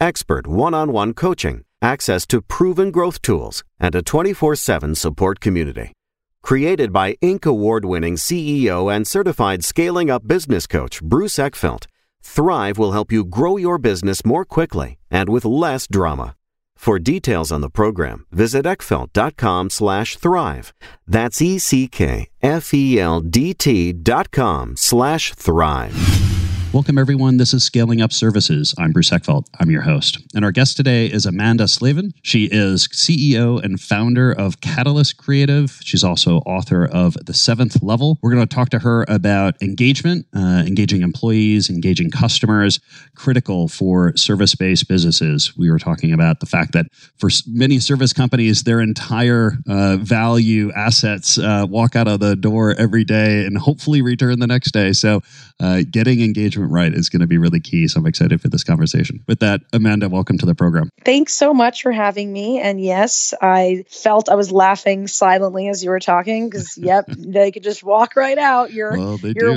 expert one-on-one coaching, access to proven growth tools, and a 24/7 support community. Created by Inc. award-winning CEO and certified scaling up business coach Bruce Eckfeldt, Thrive will help you grow your business more quickly and with less drama. For details on the program, visit eckfeldt.com/thrive. That's ECKFELDT.com/thrive. Welcome, everyone. This is Scaling Up Services. I'm Bruce Eckfeldt. I'm your host. And our guest today is Amanda Slavin. She is CEO and founder of Catalyst Creative. She's also author of The Seventh Level. We're going to talk to her about engagement, engaging employees, engaging customers, critical for service-based businesses. We were talking about the fact that for many service companies, their entire value assets walk out of the door every day and hopefully return the next day. So getting engagement right is going to be really key. So I'm excited for this conversation. With that, Amanda, welcome to the program. Thanks so much for having me. And yes, I felt I was laughing silently as you were talking because, yep, they could just walk right out. Your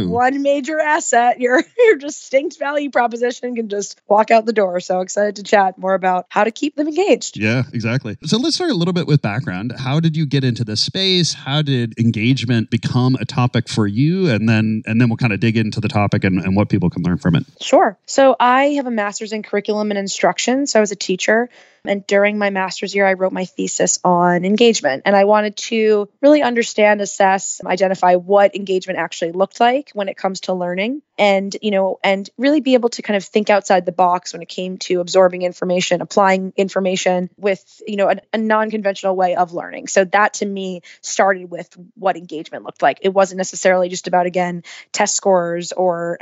one major asset, your distinct value proposition can just walk out the door. So excited to chat more about how to keep them engaged. Yeah, exactly. So let's start a little bit with background. How did you get into this space? How did engagement become a topic for you? And then we'll kind of dig into the topic and what people can learn from it. Sure. So I have a master's in curriculum and instruction. So I was a teacher. And during my master's year, I wrote my thesis on engagement. And I wanted to really understand, assess, identify what engagement actually looked like when it comes to learning and really be able to kind of think outside the box when it came to absorbing information, applying information with, a non-conventional way of learning. So that to me started with what engagement looked like. It wasn't necessarily just about, again, test scores or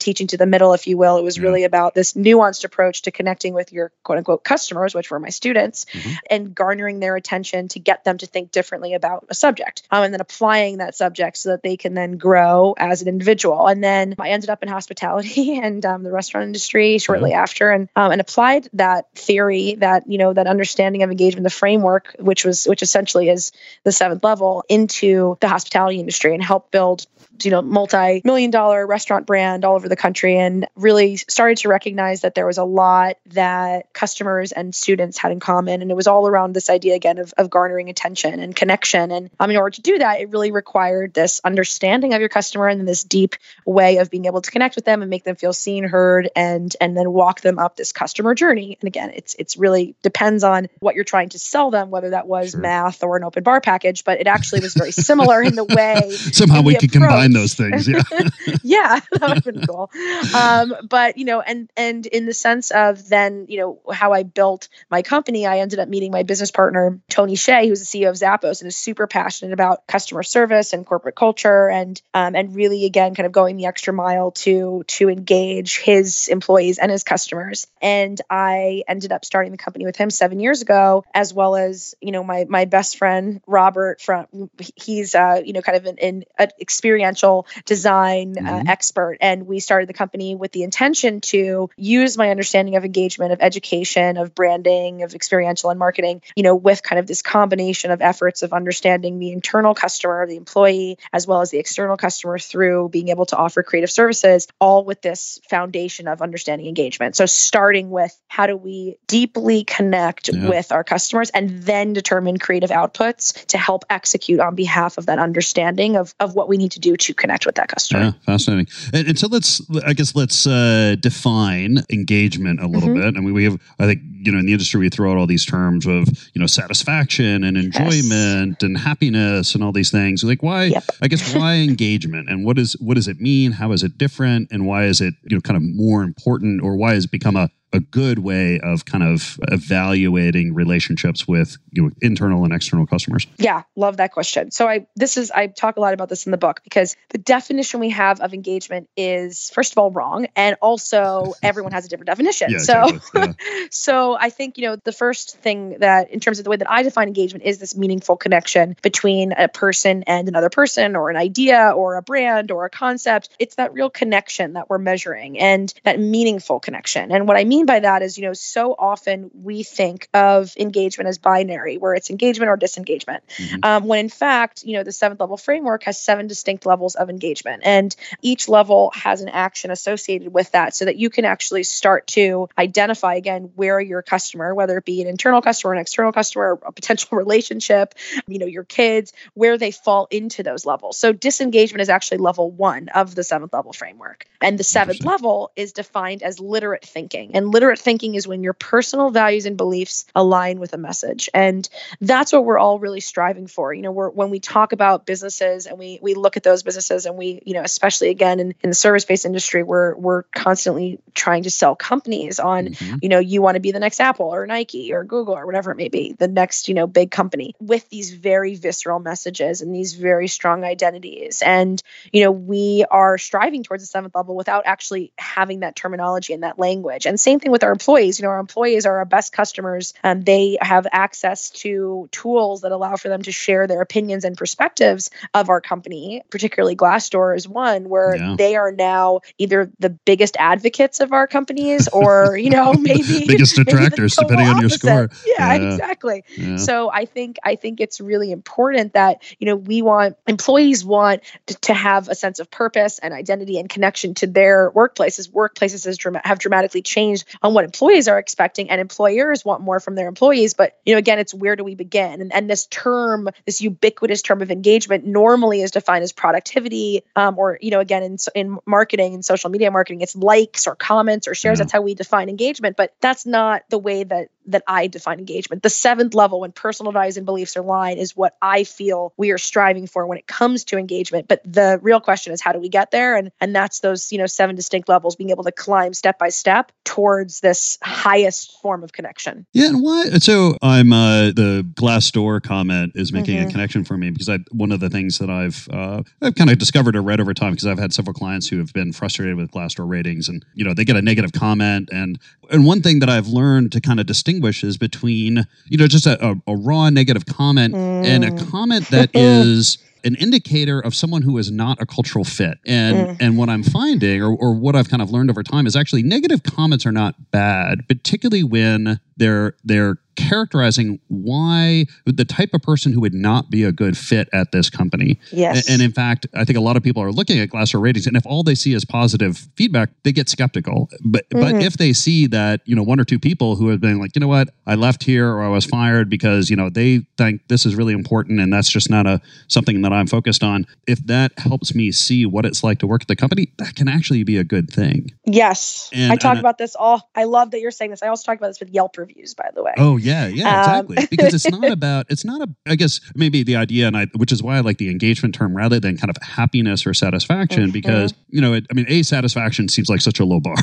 teaching to the middle, if you will. It was really about this nuanced approach to connecting with your quote unquote customer, which were my students, and garnering their attention to get them to think differently about a subject, and then applying that subject so that they can then grow as an individual. And then I ended up in hospitality and the restaurant industry shortly after, and applied that theory, that understanding of engagement, the framework, which essentially is the seventh level, into the hospitality industry and helped build multi-million-dollar restaurant brand all over the country, and really started to recognize that there was a lot that customers and students had in common. And it was all around this idea, again, of garnering attention and connection. And in order to do that, it really required this understanding of your customer and this deep way of being able to connect with them and make them feel seen, heard, and then walk them up this customer journey. And again, it's really depends on what you're trying to sell them, whether that was math or an open bar package, but it actually was very similar in the way. Somehow we could combine those things. Yeah. Yeah, that would have been cool. But in the sense of then, how I built my company, I ended up meeting my business partner, Tony Hsieh, who's the CEO of Zappos and is super passionate about customer service and corporate culture, and really, again, kind of going the extra mile to engage his employees and his customers. And I ended up starting the company with him 7 years ago, as well as, my best friend, Robert, he's an experiential design expert. And we started the company with the intention to use my understanding of engagement, of education, of branding, of experiential and marketing, with kind of this combination of efforts of understanding the internal customer, the employee, as well as the external customer through being able to offer creative services, all with this foundation of understanding engagement. So starting with how do we deeply connect with our customers and then determine creative outputs to help execute on behalf of that understanding of what we need to do to connect with that customer. Yeah, fascinating. And so let's define engagement a little bit. I mean, we have, I think, in the industry, we throw out all these terms of, satisfaction and enjoyment and happiness and all these things. Like why engagement, and what does it mean? How is it different? And why is it, kind of more important, or why has it become a a good way of kind of evaluating relationships with, you know, internal and external customers? Yeah, love that question. So I talk a lot about this in the book because the definition we have of engagement is, first of all, wrong. And also everyone has a different definition. Yeah, totally. Yeah. So I think, you know, the first thing that in terms of the way that I define engagement is this meaningful connection between a person and another person or an idea or a brand or a concept. It's that real connection that we're measuring and that meaningful connection. And what I mean by that is, you know, so often we think of engagement as binary, where it's engagement or disengagement. Mm-hmm. When in fact, you know, the seventh level framework has 7 distinct levels of engagement, and each level has an action associated with that, so that you can actually start to identify again where your customer, whether it be an internal customer, an external customer, a potential relationship, you know, your kids, where they fall into those levels. So disengagement is actually level 1 of the seventh level framework, and the seventh level is defined as literate thinking. And literate thinking is when your personal values and beliefs align with a message. And that's what we're all really striving for. You know, when we talk about businesses and we look at those businesses and we, you know, especially again in the service-based industry, we're constantly trying to sell companies on, mm-hmm. you know, you want to be the next Apple or Nike or Google or whatever it may be, the next, you know, big company, with these very visceral messages and these very strong identities. And, you know, we are striving towards the seventh level without actually having that terminology and that language. And same thing with our employees. You know, our employees are our best customers, and they have access to tools that allow for them to share their opinions and perspectives of our company. Particularly Glassdoor is one where they are now either the biggest advocates of our companies or, you know, maybe biggest detractors, depending on your score. Yeah. Exactly. Yeah. So I think it's really important that, you know, employees want to have a sense of purpose and identity and connection to their workplaces. Workplaces have dramatically changed on what employees are expecting, and employers want more from their employees. But, you know, again, it's where do we begin? And this term, this ubiquitous term of engagement, normally is defined as productivity, or, you know, again, in marketing and social media marketing, it's likes or comments or shares. Yeah. That's how we define engagement. But that's not the way that I define engagement. The seventh level, when personal values and beliefs align, is what I feel we are striving for when it comes to engagement. But the real question is, how do we get there? And that's those, you know, 7 distinct levels, being able to climb step by step towards this highest form of connection. Yeah. And so I'm the Glassdoor comment is making mm-hmm. a connection for me, because one of the things that I've kind of discovered or read over time, because I've had several clients who have been frustrated with Glassdoor ratings, and, you know, they get a negative comment. And one thing that I've learned to kind of distinguishes between, you know, just a raw negative comment and a comment that is an indicator of someone who is not a cultural fit. And what I'm finding, or what I've kind of learned over time, is actually negative comments are not bad, particularly when they're characterizing why the type of person who would not be a good fit at this company. Yes. And in fact, I think a lot of people are looking at Glassdoor ratings, and if all they see is positive feedback, they get skeptical. But if they see that, you know, 1 or 2 people who have been like, you know what, I left here or I was fired because, you know, they think this is really important and that's just not something that I'm focused on. If that helps me see what it's like to work at the company, that can actually be a good thing. Yes. And I talk about this all. I love that you're saying this. I also talk about this with Yelp reviews, by the way. Oh, yeah, exactly. Because I guess maybe the idea, which is why I like the engagement term rather than kind of happiness or satisfaction, mm-hmm. because, you know, satisfaction seems like such a low bar.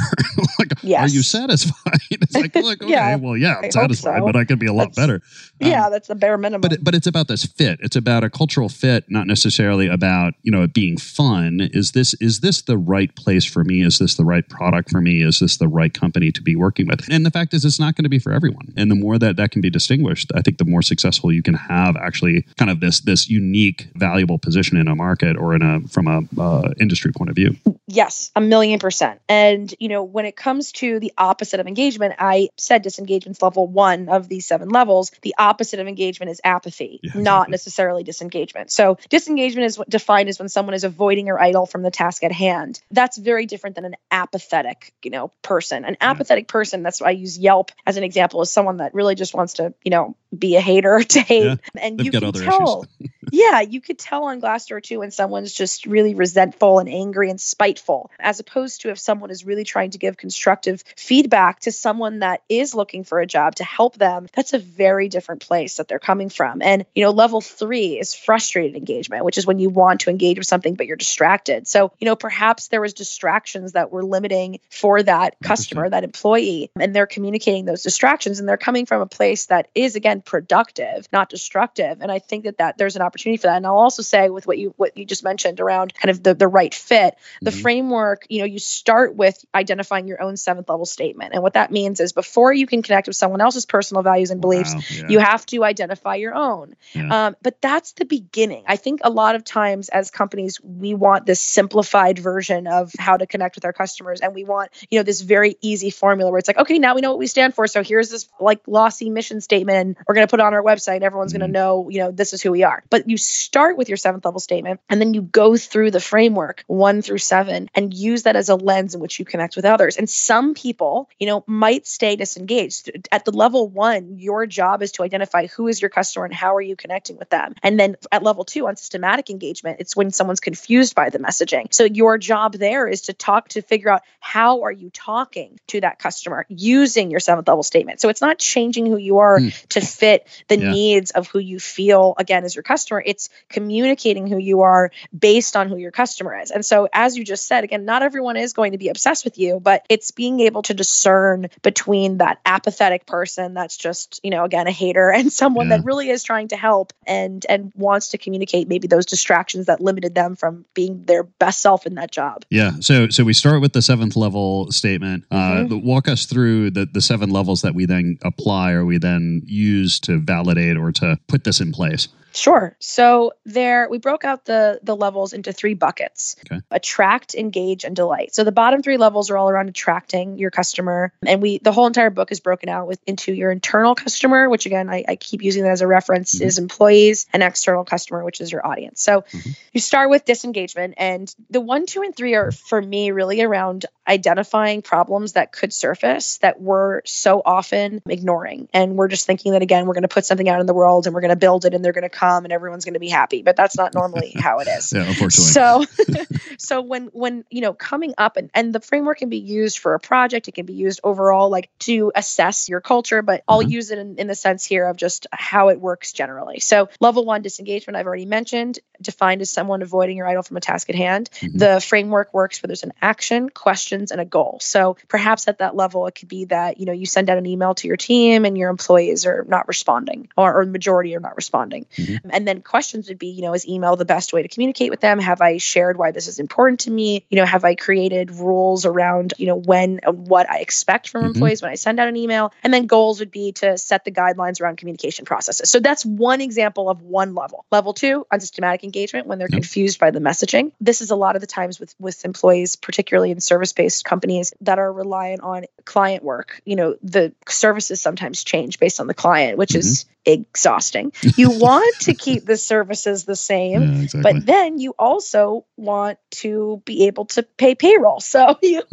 Like, yes. Are you satisfied? It's like, look, okay, yeah, well, yeah, I'm satisfied, so. But I could be a lot better. Yeah, that's the bare minimum. But it's about this fit. It's about a cultural fit, not necessarily about, you know, it being fun. Is this the right place for me? Is this the right product for me? Is this the right company to be working with? And the fact is, it's not going to be for everyone. And the more that can be distinguished, I think the more successful you can have actually kind of this unique, valuable position in a market or from a industry point of view. Yes, 1,000,000%. And, you know, when it comes to the opposite of engagement, I said disengagement's level 1 of these 7 levels. The opposite of engagement is apathy, yeah, exactly. Not necessarily disengagement. So disengagement is defined as when someone is avoiding or idle from the task at hand. That's very different than an apathetic, you know, person. An apathetic person, that's why I use Yelp as an example, is someone that really just wants to, you know, be a hater, to hate. Yeah, and you can tell. Yeah, you could tell on Glassdoor too when someone's just really resentful and angry and spiteful, as opposed to if someone is really trying to give constructive feedback to someone that is looking for a job to help them. That's a very different place that they're coming from. And, you know, level three is frustrated engagement, which is when you want to engage with something, but you're distracted. So, you know, perhaps there was distractions that were limiting for that customer, that employee, and they're communicating those distractions, and they're coming from a place that is, again, productive, not destructive. And I think that there's an opportunity for that. And I'll also say with what you just mentioned around kind of the right fit, the framework, you know, you start with identifying your own seventh level statement. And what that means is before you can connect with someone else's personal values and beliefs, you have to identify your own. Yeah. But that's the beginning. I think a lot of times as companies, we want this simplified version of how to connect with our customers. And we want, you know, this very easy formula where it's like, okay, now we know what we stand for. So here's this like glossy mission statement, and we're going to put it on our website. Everyone's going to know, you know, this is who we are. But you start with your seventh level statement, and then you go through the framework 1 through 7 and use that as a lens in which you connect with others. And some people, you know, might stay disengaged. At the level 1, your job is to identify who is your customer and how are you connecting with them. And then at level 2 on systematic engagement, it's when someone's confused by the messaging. So your job there is to talk, to figure out how are you talking to that customer using your seventh level statement. So it's not changing who you are to fit the needs of who you feel, again, as your customer. It's communicating who you are based on who your customer is. And so, as you just said, again, not everyone is going to be obsessed with you, but it's being able to discern between that apathetic person that's just, you know, again, a hater, and someone that really is trying to help and wants to communicate maybe those distractions that limited them from being their best self in that job. Yeah. So we start with the seventh level statement. Walk us through the 7 levels that we then apply, or we then use to validate or to put this in place. Sure. So there, we broke out the levels into 3 buckets. Okay. Attract, engage, and delight. So the bottom 3 levels are all around attracting your customer. And the whole entire book is broken out into your internal customer, which again, I keep using that as a reference, is employees, and external customer, which is your audience. So you start with disengagement, and the 1, 2, and 3 are for me really around identifying problems that could surface that we're so often ignoring. And we're just thinking that, again, we're going to put something out in the world and we're going to build it and they're going to come and everyone's going to be happy, but that's not normally how it is. Unfortunately. So when, you know, coming up and the framework can be used for a project, it can be used overall, like to assess your culture, but I'll use it in the sense here of just how it works generally. So level 1, disengagement, I've already mentioned, defined as someone avoiding your idol from a task at hand. The framework works where there's an action, questions, and a goal. So perhaps at that level, it could be that, you know, you send out an email to your team and your employees are not responding, or the majority are not responding. And then questions would be, you know, is email the best way to communicate with them? Have I shared why this is important to me? You know, have I created rules around, you know, when and what I expect from employees when I send out an email? And then goals would be to set the guidelines around communication processes. So that's one example of 1 level. Level 2, on systematic engagement, when they're confused by the messaging. This is a lot of the times with employees, particularly in service-based companies that are reliant on client work. You know, the services sometimes change based on the client, which is exhausting. You want to keep the services the same, but then you also want to be able to pay payroll. So you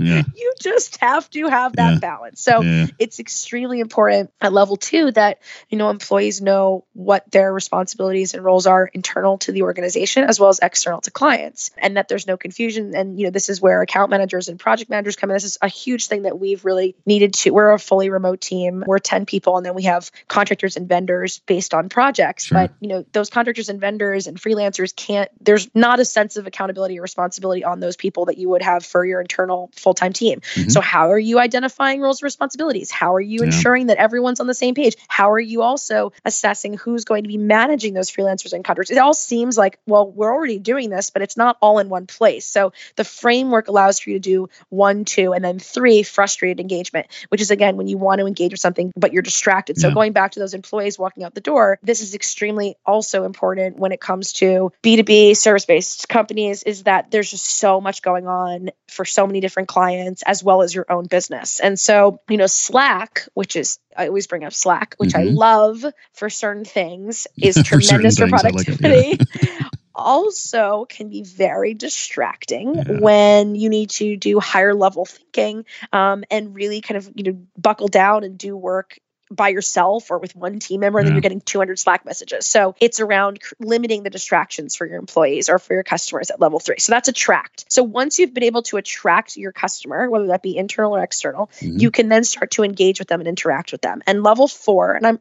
just have to have that balance. So it's extremely important at level 2 that, you know, employees know what their responsibilities and roles are internal to the organization as well as external to clients, and that there's no confusion. And, you know, this is where account managers and project managers come in. This is a huge thing that we've really needed to. We're a fully remote team. We're 10 people, and then we have contractors and vendors based on projects. But, you know, those contractors and vendors and freelancers there's not a sense of accountability or responsibility on those people that you would have for your internal full-time team. So how are you identifying roles and responsibilities? How are you ensuring that everyone's on the same page? How are you also assessing who's going to be managing those freelancers and contractors? It all seems like, well, we're already doing this, but it's not all in one place. So the framework allows for you to do 1, 2, and then 3, frustrated engagement, which is, again, when you want to engage with something, but you're distracted. So going back to those employees walking out the door, this is extremely also important when it comes to B2B service-based companies, is that there's just so much going on for so many different clients as well as your own business. And so, you know, Slack, which is, I always bring up Slack, which I love for certain things, is tremendous for productivity. Also can be very distracting when you need to do higher level thinking and really kind of, you know, buckle down and do work by yourself or with one team member, and then you're getting 200 Slack messages. So it's around limiting the distractions for your employees or for your customers at level 3. So that's attract. So once you've been able to attract your customer, whether that be internal or external, you can then start to engage with them and interact with them. And level 4, and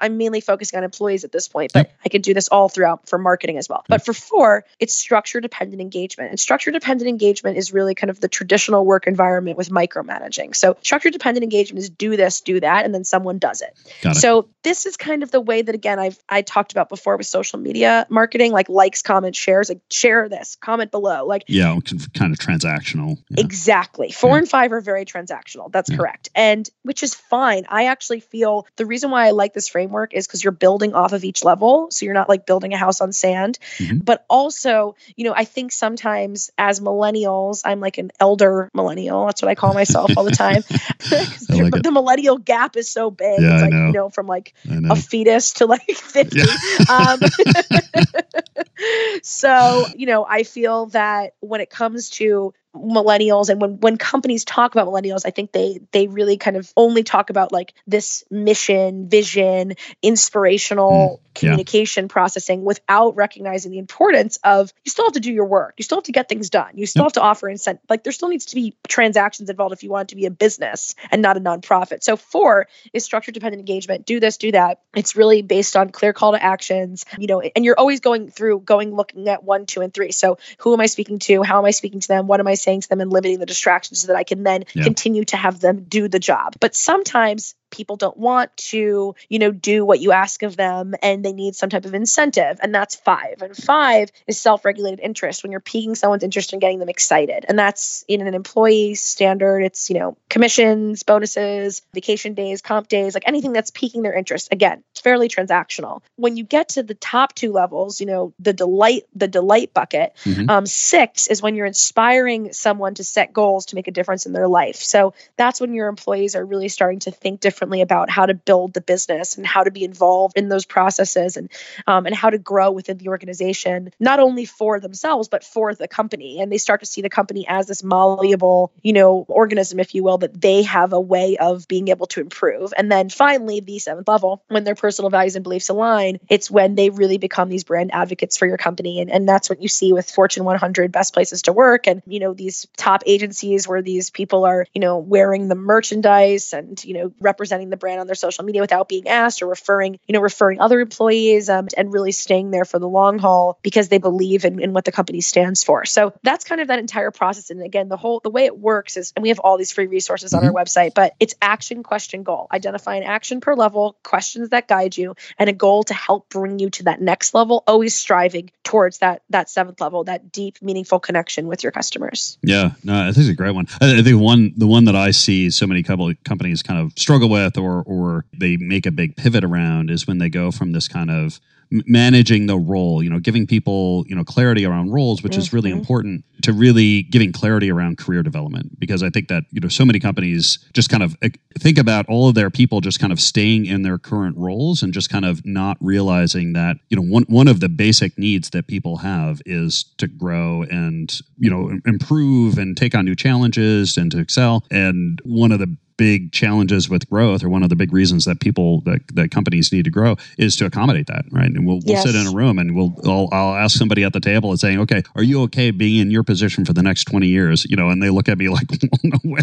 I'm mainly focusing on employees at this point, but I could do this all throughout for marketing as well. But for 4, it's structure dependent engagement. And structure dependent engagement is really kind of the traditional work environment with micromanaging. So structure dependent engagement is do this, do that, and then someone does it. So this is kind of the way that, again, I talked about before with social media marketing, like likes, comments, shares, like share this, comment below, like kind of transactional. Exactly. 4 and 5 are very transactional. That's correct. And which is fine. I actually feel the reason why I like this framework is because you're building off of each level. So you're not like building a house on sand, but also, you know, I think sometimes as millennials, I'm like an elder millennial. That's what I call myself all the time. The millennial gap is so big. Yeah, it's like, you know, from like a fetus to like 50. So, you know, I feel that when it comes to millennials, and when companies talk about millennials, I think they really kind of only talk about like this mission, vision, inspirational communication processing without recognizing the importance of you still have to do your work. You still have to get things done. You still have to offer incentive. Like there still needs to be transactions involved if you want it to be a business and not a nonprofit. So 4 is structure dependent engagement. Do this, do that. It's really based on clear call to actions, you know, and you're always going looking at 1, 2, and 3. So who am I speaking to? How am I speaking to them? What am I saying to them? And limiting the distractions so that I can then continue to have them do the job. But sometimes people don't want to, you know, do what you ask of them, and they need some type of incentive. And that's 5. And 5 is self-regulated interest, when you're piquing someone's interest and getting them excited. And that's in an employee standard. It's, you know, commissions, bonuses, vacation days, comp days, like anything that's piquing their interest. Again, it's fairly transactional. When you get to the top 2 levels, you know, the delight bucket, 6 is when you're inspiring someone to set goals to make a difference in their life. So that's when your employees are really starting to think differently about how to build the business and how to be involved in those processes, and how to grow within the organization, not only for themselves, but for the company. And they start to see the company as this malleable, you know, organism, if you will, that they have a way of being able to improve. And then finally, the 7th level, when their personal values and beliefs align, it's when they really become these brand advocates for your company. And that's what you see with Fortune 100 best places to work. And, you know, these top agencies where these people are, you know, wearing the merchandise and, you know, representing the brand on their social media without being asked, or referring other employees, and really staying there for the long haul because they believe in what the company stands for. So that's kind of that entire process. And again, the way it works is, and we have all these free resources on our website, but it's action, question, goal. Identify an action per level, questions that guide you, and a goal to help bring you to that next level, always striving towards that 7th level, that deep, meaningful connection with your customers. Yeah, no, I think it's a great one. I think the one that I see so many companies kind of struggle with, or they make a big pivot around, is when they go from this kind of managing the role, you know, giving people, you know, clarity around roles, which is really important, to really giving clarity around career development. Because I think that, you know, so many companies just kind of think about all of their people just kind of staying in their current roles and just kind of not realizing that, you know, one of the basic needs that people have is to grow and, you know, improve and take on new challenges and to excel. And one of the big challenges with growth, or one of the big reasons that that companies need to grow, is to accommodate that, right? And we'll sit in a room and I'll ask somebody at the table and saying, okay, are you okay being in your position for the next 20 years? You know, and they look at me like, no way,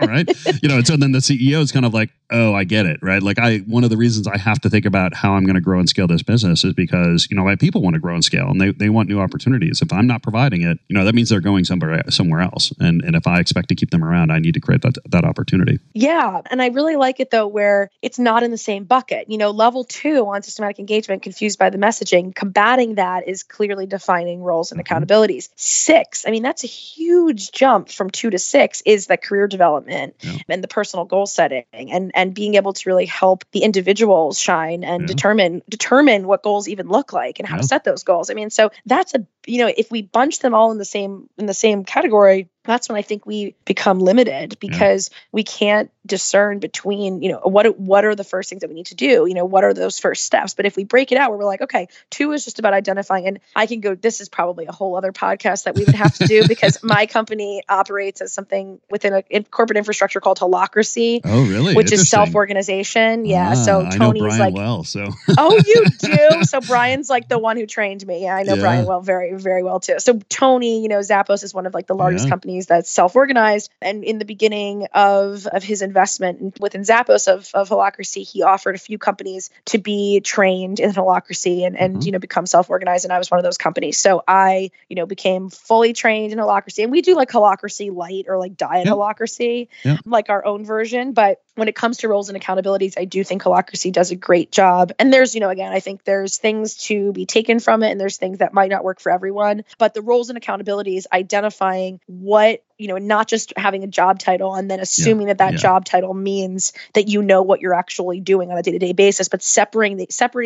right? You know, and so then the CEO is kind of like, oh, I get it, right? Like one of the reasons I have to think about how I'm going to grow and scale this business is because, you know, my people want to grow and scale, and they want new opportunities. If I'm not providing it, you know, that means they're going somewhere else. And if I expect to keep them around, I need to create that opportunity. Yeah. And I really like it though, where it's not in the same bucket. You know, level 2 on systematic engagement, confused by the messaging, combating that is clearly defining roles and accountabilities. 6, I mean, that's a huge jump from 2 to 6, is that career development and the personal goal setting and being able to really help the individuals shine and determine what goals even look like and how to set those goals. I mean, so that's a you know, if we bunch them all in the same category, that's when I think we become limited, because we can't discern between, you know, what are the first things that we need to do? You know, what are those first steps? But if we break it out where we're like, okay, 2 is just about identifying, and I can go, this is probably a whole other podcast that we would have to do, because my company operates as something within a corporate infrastructure called Holacracy. Oh, really? Which is self-organization. Yeah. So Tony's like, well, so oh, you do. So Brian's like the one who trained me. Yeah. I know Brian well, very, very well too. So Tony, you know, Zappos is one of like the largest companies that's self-organized. And in the beginning of his investment within Zappos of Holacracy, he offered a few companies to be trained in Holacracy and you know, become self-organized. And I was one of those companies. So I, you know, became fully trained in Holacracy. And we do like Holacracy Light or like Diet Holacracy, like our own version. But when it comes to roles and accountabilities, I do think Holacracy does a great job. And there's, you know, again, I think there's things to be taken from it and there's things that might not work for everyone. But the roles and accountabilities, identifying what, you know, not just having a job title and then assuming that job title means that you know what you're actually doing on a day-to-day basis, but separating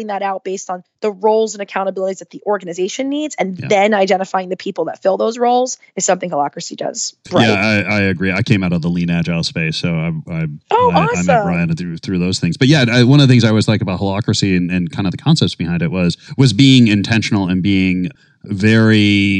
that out based on the roles and accountabilities that the organization needs, and then identifying the people that fill those roles is something Holacracy does. Right? Yeah, I agree. I came out of the lean agile space, so I met Brian through those things. But yeah, one of the things I always like about Holacracy and kind of the concepts behind it was being intentional and being very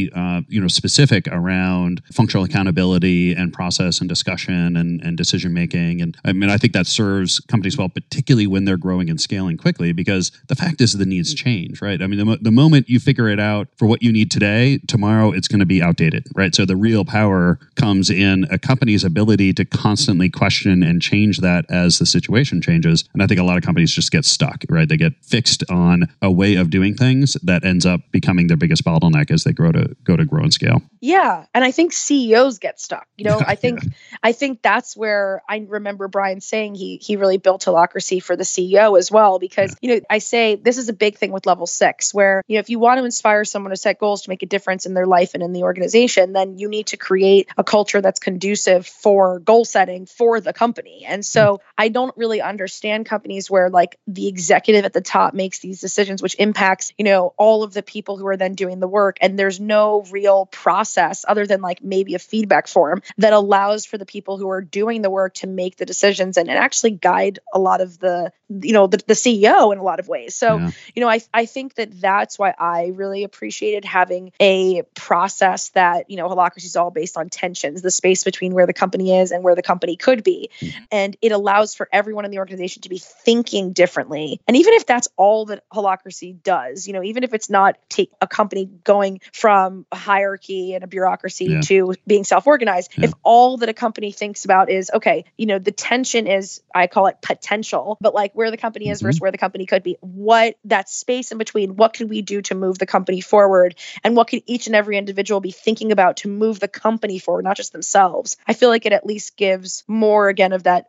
specific around functional accountability and process and discussion and decision making. And I mean, I think that serves companies well, particularly when they're growing and scaling quickly, because the fact is the needs change, right? I mean, the moment you figure it out for what you need today, tomorrow it's going to be outdated, right? So the real power comes in a company's ability to constantly question and change that as the situation changes. And I think a lot of companies just get stuck, right? They get fixed on a way of doing things that ends up becoming their biggest bottleneck as they grow to grow and scale. Yeah. And I think CEOs get stuck. You know, I think that's where I remember Brian saying he really built Holacracy for the CEO as well, because, you know, I say this is a big thing with level 6, where, you know, if you want to inspire someone to set goals to make a difference in their life and in the organization, then you need to create a culture that's conducive for goal setting for the company. And so I don't really understand companies where like the executive at the top makes these decisions, which impacts, you know, all of the people who are then doing the work, and there's no real process other than like maybe a feedback form that allows for the people who are doing the work to make the decisions and actually guide a lot of the, you know, the CEO in a lot of ways. So, you know, I think that that's why I really appreciated having a process that, you know, Holacracy is all based on tensions, the space between where the company is and where the company could be. And it allows for everyone in the organization to be thinking differently. And even if that's all that Holacracy does, you know, even if it's not a company going from hierarchy and a bureaucracy to being self-organized. If all that a company thinks about is, okay, you know, the tension is, I call it potential, but like where the company is versus where the company could be, what that space in between, what can we do to move the company forward? And what can each and every individual be thinking about to move the company forward, not just themselves? I feel like it at least gives more, again, of that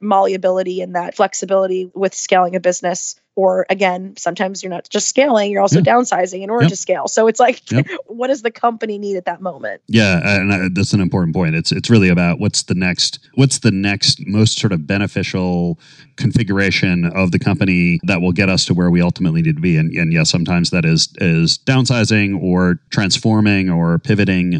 malleability and that flexibility with scaling a business. Or again, sometimes you're not just scaling, you're also downsizing in order to scale. So it's like, what does the company need at that moment? Yeah, and that's an important point. It's really about what's the next most sort of beneficial configuration of the company that will get us to where we ultimately need to be. And yeah, sometimes that is downsizing or transforming or pivoting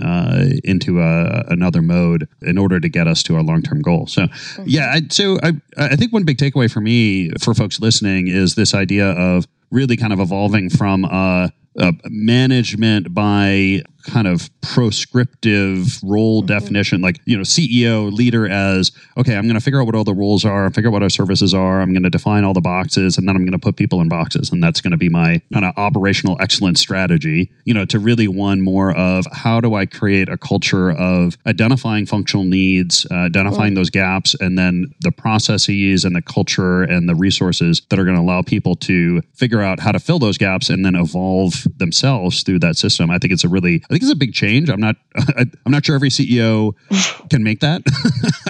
into another mode in order to get us to our long-term goal. So I think one big takeaway for me, for folks listening, is this idea of really kind of evolving from management by kind of proscriptive role definition, like, you know, CEO, leader as, okay, I'm going to figure out what all the roles are, figure out what our services are, I'm going to define all the boxes, and then I'm going to put people in boxes. And that's going to be my kind of operational excellence strategy, you know, to really one more of how do I create a culture of identifying functional needs, identifying those gaps, and then the processes and the culture and the resources that are going to allow people to figure out how to fill those gaps and then evolve themselves through that system. I think it's a really think it's a big change. I'm not sure every CEO can make that.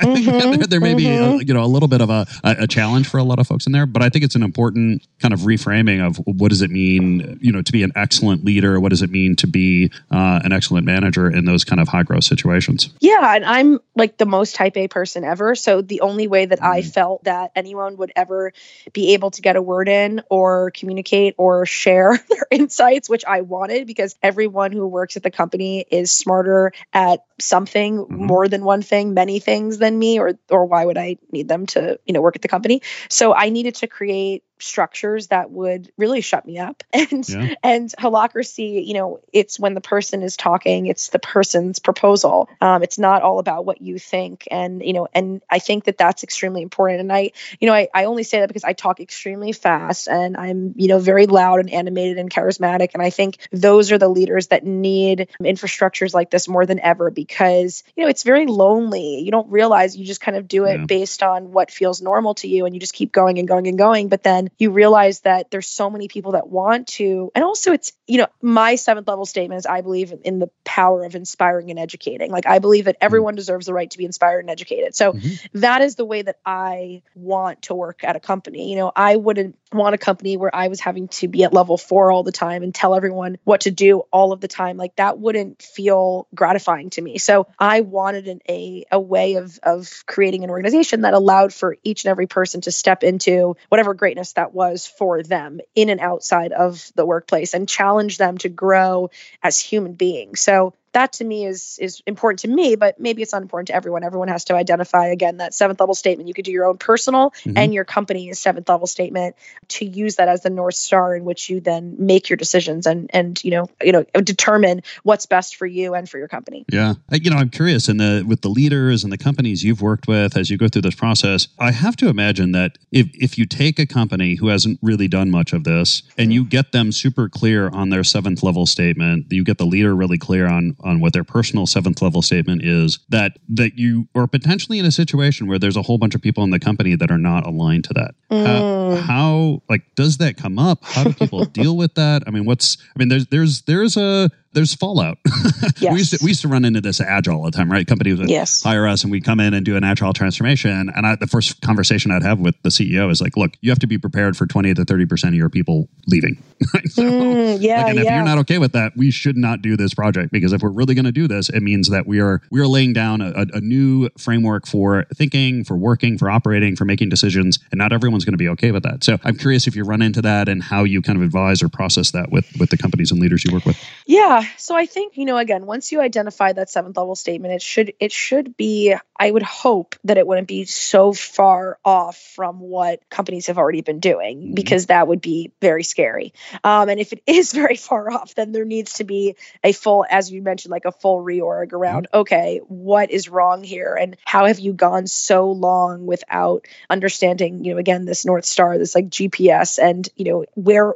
I think there may be a little bit of a challenge for a lot of folks in there, but I think it's an important kind of reframing of what does it mean, to be an excellent leader? What does it mean to be an excellent manager in those kind of high growth situations? Yeah, and I'm like the most type A person ever. So the only way that I felt that anyone would ever be able to get a word in or communicate or share their insights, which I wanted because everyone who works at the company is smarter at something, more than one thing, many things than me, or why would I need them to, work at the company? So I needed to create structures that would really shut me up. And holacracy, it's when the person is talking, it's the person's proposal. It's not all about what you think. And I think that that's extremely important. And I only say that because I talk extremely fast and I'm, very loud and animated and charismatic. And I think those are the leaders that need infrastructures like this more than ever because, it's very lonely. You don't realize you just kind of do it based on what feels normal to you and you just keep going and going and going. But then you realize that there's so many people that want to, and also it's, my seventh level statement is I believe in the power of inspiring and educating. Like I believe that everyone deserves the right to be inspired and educated. So that is the way that I want to work at a company. I wouldn't want a company where I was having to be at level 4 all the time and tell everyone what to do all of the time. Like that wouldn't feel gratifying to me. So I wanted a way of creating an organization that allowed for each and every person to step into whatever greatness that was for them in and outside of the workplace and challenge them to grow as human beings. So that to me is important to me, but maybe it's not important to everyone. Everyone has to identify, again, that seventh level statement. You could do your own personal and your company's seventh level statement to use that as the North Star in which you then make your decisions and determine what's best for you and for your company. Yeah. I'm curious with the leaders and the companies you've worked with as you go through this process, I have to imagine that if you take a company who hasn't really done much of this and you get them super clear on their seventh level statement, you get the leader really clear on what their personal seventh level statement is, that you are potentially in a situation where there's a whole bunch of people in the company that are not aligned to that. How does that come up? How do people deal with that? There's fallout. Yes. We used to run into this at Agile all the time, right? Companies would hire us and we'd come in and do an Agile transformation. And the first conversation I'd have with the CEO is like, look, you have to be prepared for 20 to 30% of your people leaving. If you're not okay with that, we should not do this project. Because if we're really going to do this, it means that we are laying down a new framework for thinking, for working, for operating, for making decisions. And not everyone's going to be okay with that. So I'm curious if you run into that and how you kind of advise or process that with the companies and leaders you work with. Yeah. So I think, again, once you identify that seventh level statement, it should be, I would hope that it wouldn't be so far off from what companies have already been doing, because that would be very scary. And if it is very far off, then there needs to be a full, as you mentioned, like a full reorg around, okay, what is wrong here? And how have you gone so long without understanding, again, this North Star, this like GPS and,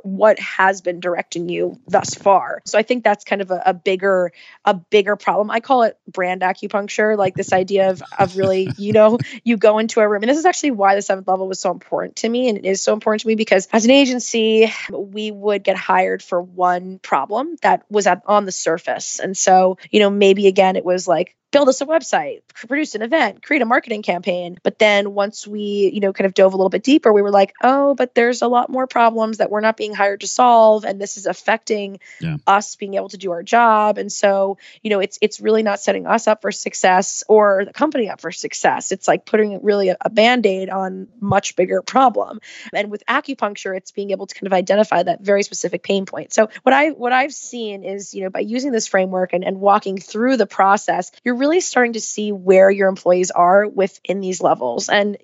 what has been directing you thus far? So I think that's kind of a bigger problem. I call it brand acupuncture, like this idea of really, you go into a room. And this is actually why the seventh level was so important to me. And it is so important to me because as an agency, we would get hired for one problem that was on the surface. And so, maybe again, it was like, build us a website, produce an event, create a marketing campaign. But then once we, kind of dove a little bit deeper, we were like, oh, but there's a lot more problems that we're not being hired to solve. And this is affecting us being able to do our job. And so, it's really not setting us up for success or the company up for success. It's like putting really a Band-Aid on much bigger problem. And with acupuncture, it's being able to kind of identify that very specific pain point. So what I've seen is, by using this framework and walking through the process, you're really starting to see where your employees are within these levels. And,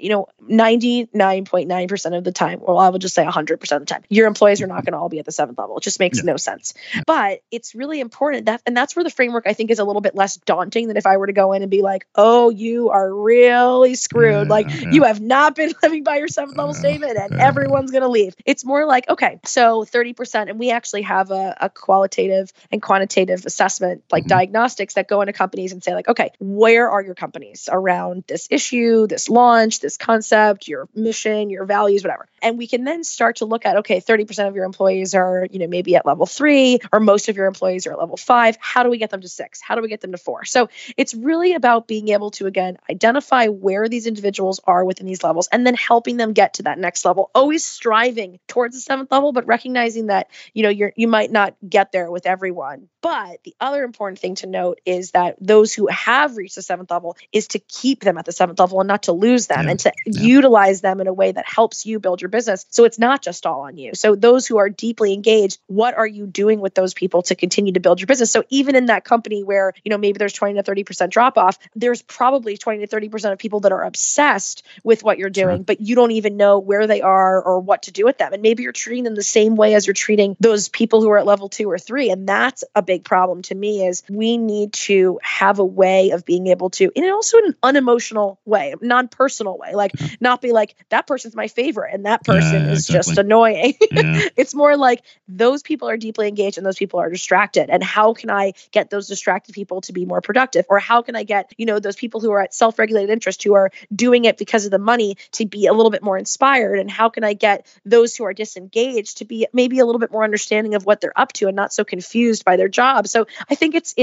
99.9% of the time, well, I will just say 100% of the time, your employees are not going to all be at the seventh level. It just makes no sense. But it's really important and that's where the framework, I think, is a little bit less daunting than if I were to go in and be like, oh, you are really screwed. You have not been living by your seventh level statement and everyone's going to leave. It's more like, okay, so 30%, and we actually have a qualitative and quantitative assessment, like diagnostics that go into companies and say like, like, okay, where are your companies around this issue, this launch, this concept, your mission, your values, whatever. And we can then start to look at, okay, 30% of your employees are, you know, maybe at level 3, or most of your employees are at level 5. How do we get them to 6? How do we get them to 4? So it's really about being able to, again, identify where these individuals are within these levels and then helping them get to that next level, always striving towards the 7th level, but recognizing that, you know, you might not get there with everyone. But the other important thing to note is that those who have reached the 7th level is to keep them at the 7th level and not to lose them and to utilize them in a way that helps you build your business. So it's not just all on you. So those who are deeply engaged, what are you doing with those people to continue to build your business? So even in that company where, you know, maybe there's 20 to 30% drop off, there's probably 20 to 30% of people that are obsessed with what you're doing, but you don't even know where they are or what to do with them. And maybe you're treating them the same way as you're treating those people who are at level 2 or 3. And that's a big problem to me, is we need to have a way of being able to, and also in an unemotional way, non-personal way, like not be like, that person's my favorite and that person is just annoying. It's more like those people are deeply engaged and those people are distracted. And how can I get those distracted people to be more productive? Or how can I get, you know, those people who are at self-regulated interest, who are doing it because of the money, to be a little bit more inspired? And how can I get those who are disengaged to be maybe a little bit more understanding of what they're up to and not so confused by their job? So I think it's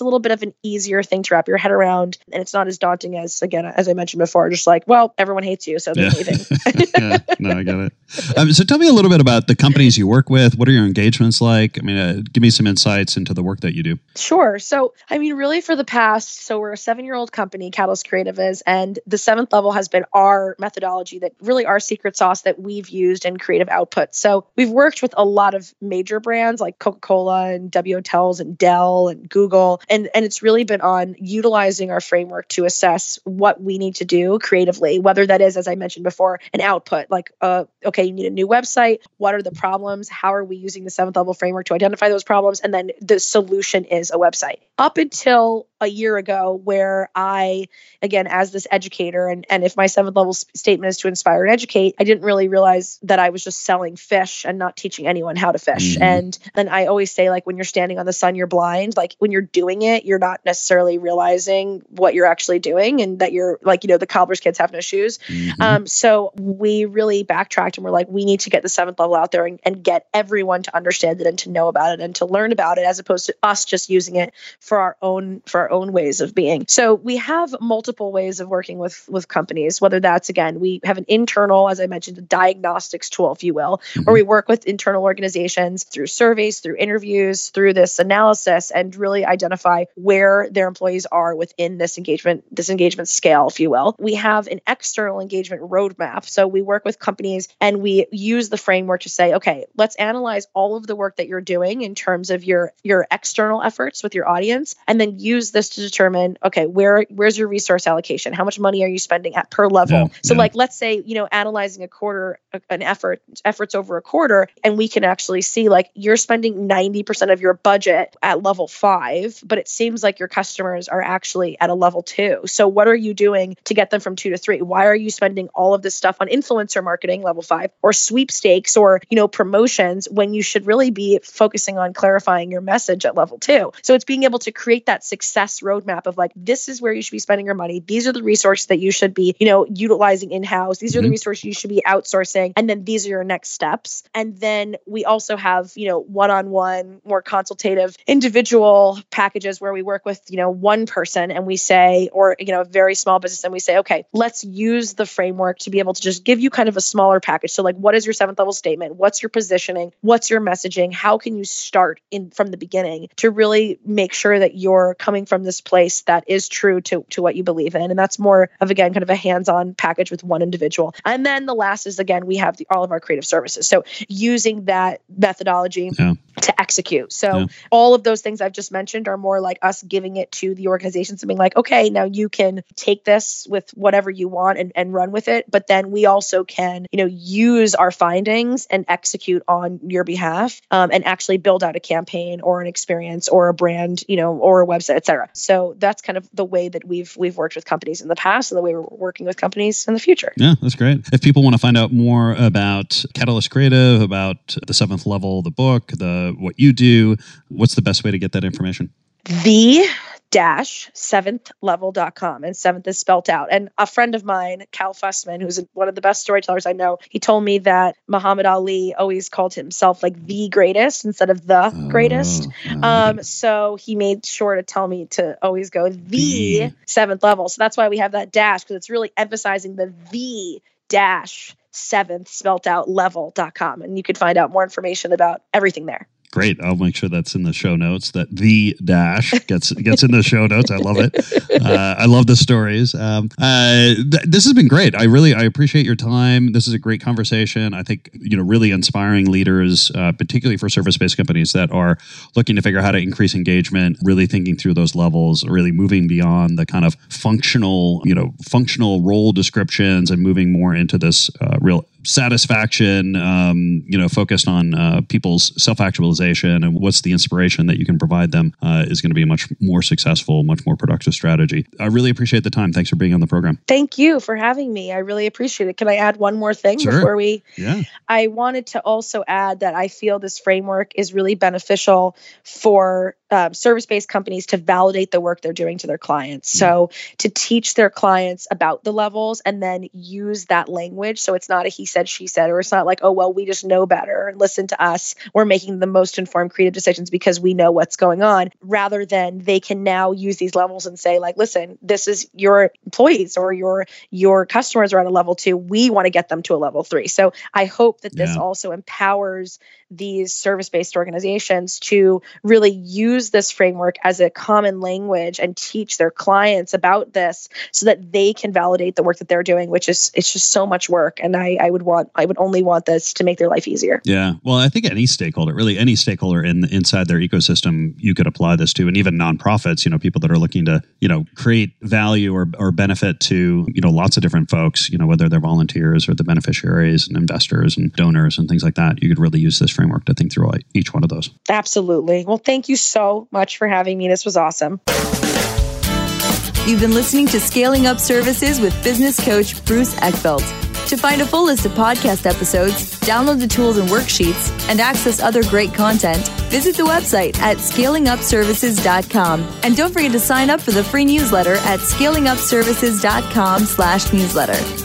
a little bit of an easier thing to wrap your head around. And it's not as daunting as, again, as I mentioned before, just like, well, everyone hates you, so they're leaving. No, I get it. So tell me a little bit about the companies you work with. What are your engagements like? I mean, give me some insights into the work that you do. Sure. So, I mean, really for the past, so we're a 7-year-old company, Catalyst Creative is, and the 7th level has been our methodology, that really our secret sauce that we've used in creative output. So we've worked with a lot of major brands like Coca-Cola and W Hotels and Dell and Google. And it's really been on utilizing our framework to assess what we need to do creatively, whether that is, as I mentioned before, an output, like, okay, you need a new website. What are the problems? How are we using the 7th level framework to identify those problems? And then the solution is a website. Up until a year ago, where I, again, as this educator, and if my 7th level statement is to inspire and educate, I didn't really realize that I was just selling fish and not teaching anyone how to fish. And then I always say, like, when you're standing on the sun, you're blind. Like, when you're doing it, you're not necessarily realizing what you're actually doing, and that you're like, you know, the cobbler's kids have no shoes. So we really backtracked and we're like, we need to get the 7th level out there and get everyone to understand it and to know about it and to learn about it, as opposed to us just using it for our own ways of being. So we have multiple ways of working with companies, whether that's, again, we have an internal, as I mentioned, a diagnostics tool, if you will, where we work with internal organizations through surveys, through interviews, through this analysis, and really identify where their employees are within this engagement scale, if you will. We have an external engagement roadmap. So we work with companies and we use the framework to say, okay, let's analyze all of the work that you're doing in terms of your external efforts with your audience, and then use this to determine, okay, where's your resource allocation? How much money are you spending at per level? Like, let's say, you know, analyzing a quarter, an efforts over a quarter, and we can actually see, like, you're spending 90% of your budget at level 5, but it seems like your customers are actually at a level 2. So what are you doing to get them from 2 to 3? Why are you spending all of this stuff on influencer marketing, level 5, or sweepstakes, or, you know, promotions, when you should really be focusing on clarifying your message at level 2? So it's being able to create that success roadmap of, like, this is where you should be spending your money. These are the resources that you should be, you know, utilizing in-house. These are the resources you should be outsourcing. And then these are your next steps. And then we also have, you know, one-on-one, more consultative individual packages where we work with, you know, one person, and we say, or, you know, a very small business, and we say, okay, let's use the framework to be able to just give you kind of a smaller package. So, like, what is your 7th level statement? What's your positioning? What's your messaging? How can you start in from the beginning to really make sure that you're coming from this place that is true to what you believe in? And that's more of, again, kind of a hands-on package with one individual. And then the last is, again, we have all of our creative services. So using that methodology to execute. So all of those things I've just mentioned are more like us giving it to the organizations and being like, okay, now you can take this with whatever you want and run with it. But then we also can, you know, use our findings and execute on your behalf, and actually build out a campaign or an experience or a brand, you know, or a website, et cetera. So that's kind of the way that we've worked with companies in the past, and the way we're working with companies in the future. Yeah, that's great. If people want to find out more about Catalyst Creative, about the 7th level, the book, what you do, what's the best way to get that information? The www.seventhlevel.com, and seventh is spelt out. And a friend of mine, Cal Fussman, who's one of the best storytellers I know, he told me that Muhammad Ali always called himself like the greatest instead of the greatest. So he made sure to tell me to always go the seventh level. So that's why we have that dash, because it's really emphasizing the dash seventh spelt out level.com. And you can find out more information about everything there. Great. I'll make sure that's in the show notes, that the dash gets in the show notes. I love it. I love the stories. This has been great. I appreciate your time. This is a great conversation. I think, really inspiring leaders, particularly for service-based companies that are looking to figure out how to increase engagement, really thinking through those levels, really moving beyond the kind of functional role descriptions and moving more into this real satisfaction, focused on people's self-actualization, and what's the inspiration that you can provide them is going to be a much more successful, much more productive strategy. I really appreciate the time. Thanks for being on the program. Thank you for having me. I really appreciate it. Can I add one more thing before we? Yeah. I wanted to also add that I feel this framework is really beneficial for service-based companies to validate the work they're doing to their clients. So to teach their clients about the levels and then use that language. So it's not a he said, she said, or it's not like, oh, well, we just know better. Listen to us. We're making the most informed creative decisions because we know what's going on, rather than they can now use these levels and say like, listen, this is your employees or your customers are at a level 2. We want to get them to a level 3. So I hope that this also empowers these service-based organizations to really use this framework as a common language and teach their clients about this so that they can validate the work that they're doing, which is, it's just so much work. And I would only want this to make their life easier. Yeah. Well, I think any stakeholder inside their ecosystem, you could apply this to, and even nonprofits, people that are looking to, create value or benefit to, lots of different folks, whether they're volunteers or the beneficiaries and investors and donors and things like that. You could really use this framework to think through each one of those. Absolutely. Well, thank you so much for having me. This was awesome. You've been listening to Scaling Up Services with business coach Bruce Eckfeldt. To find a full list of podcast episodes, download the tools and worksheets, and access other great content, visit the website at scalingupservices.com. And don't forget to sign up for the free newsletter at scalingupservices.com/newsletter.